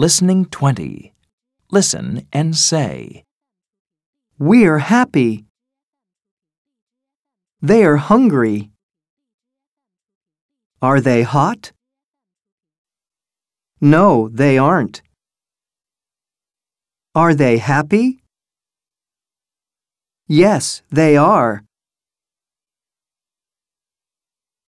Listening 20. Listen and say. We're happy. They are hungry. Are they hot? No, they aren't. Are they happy? Yes, they are.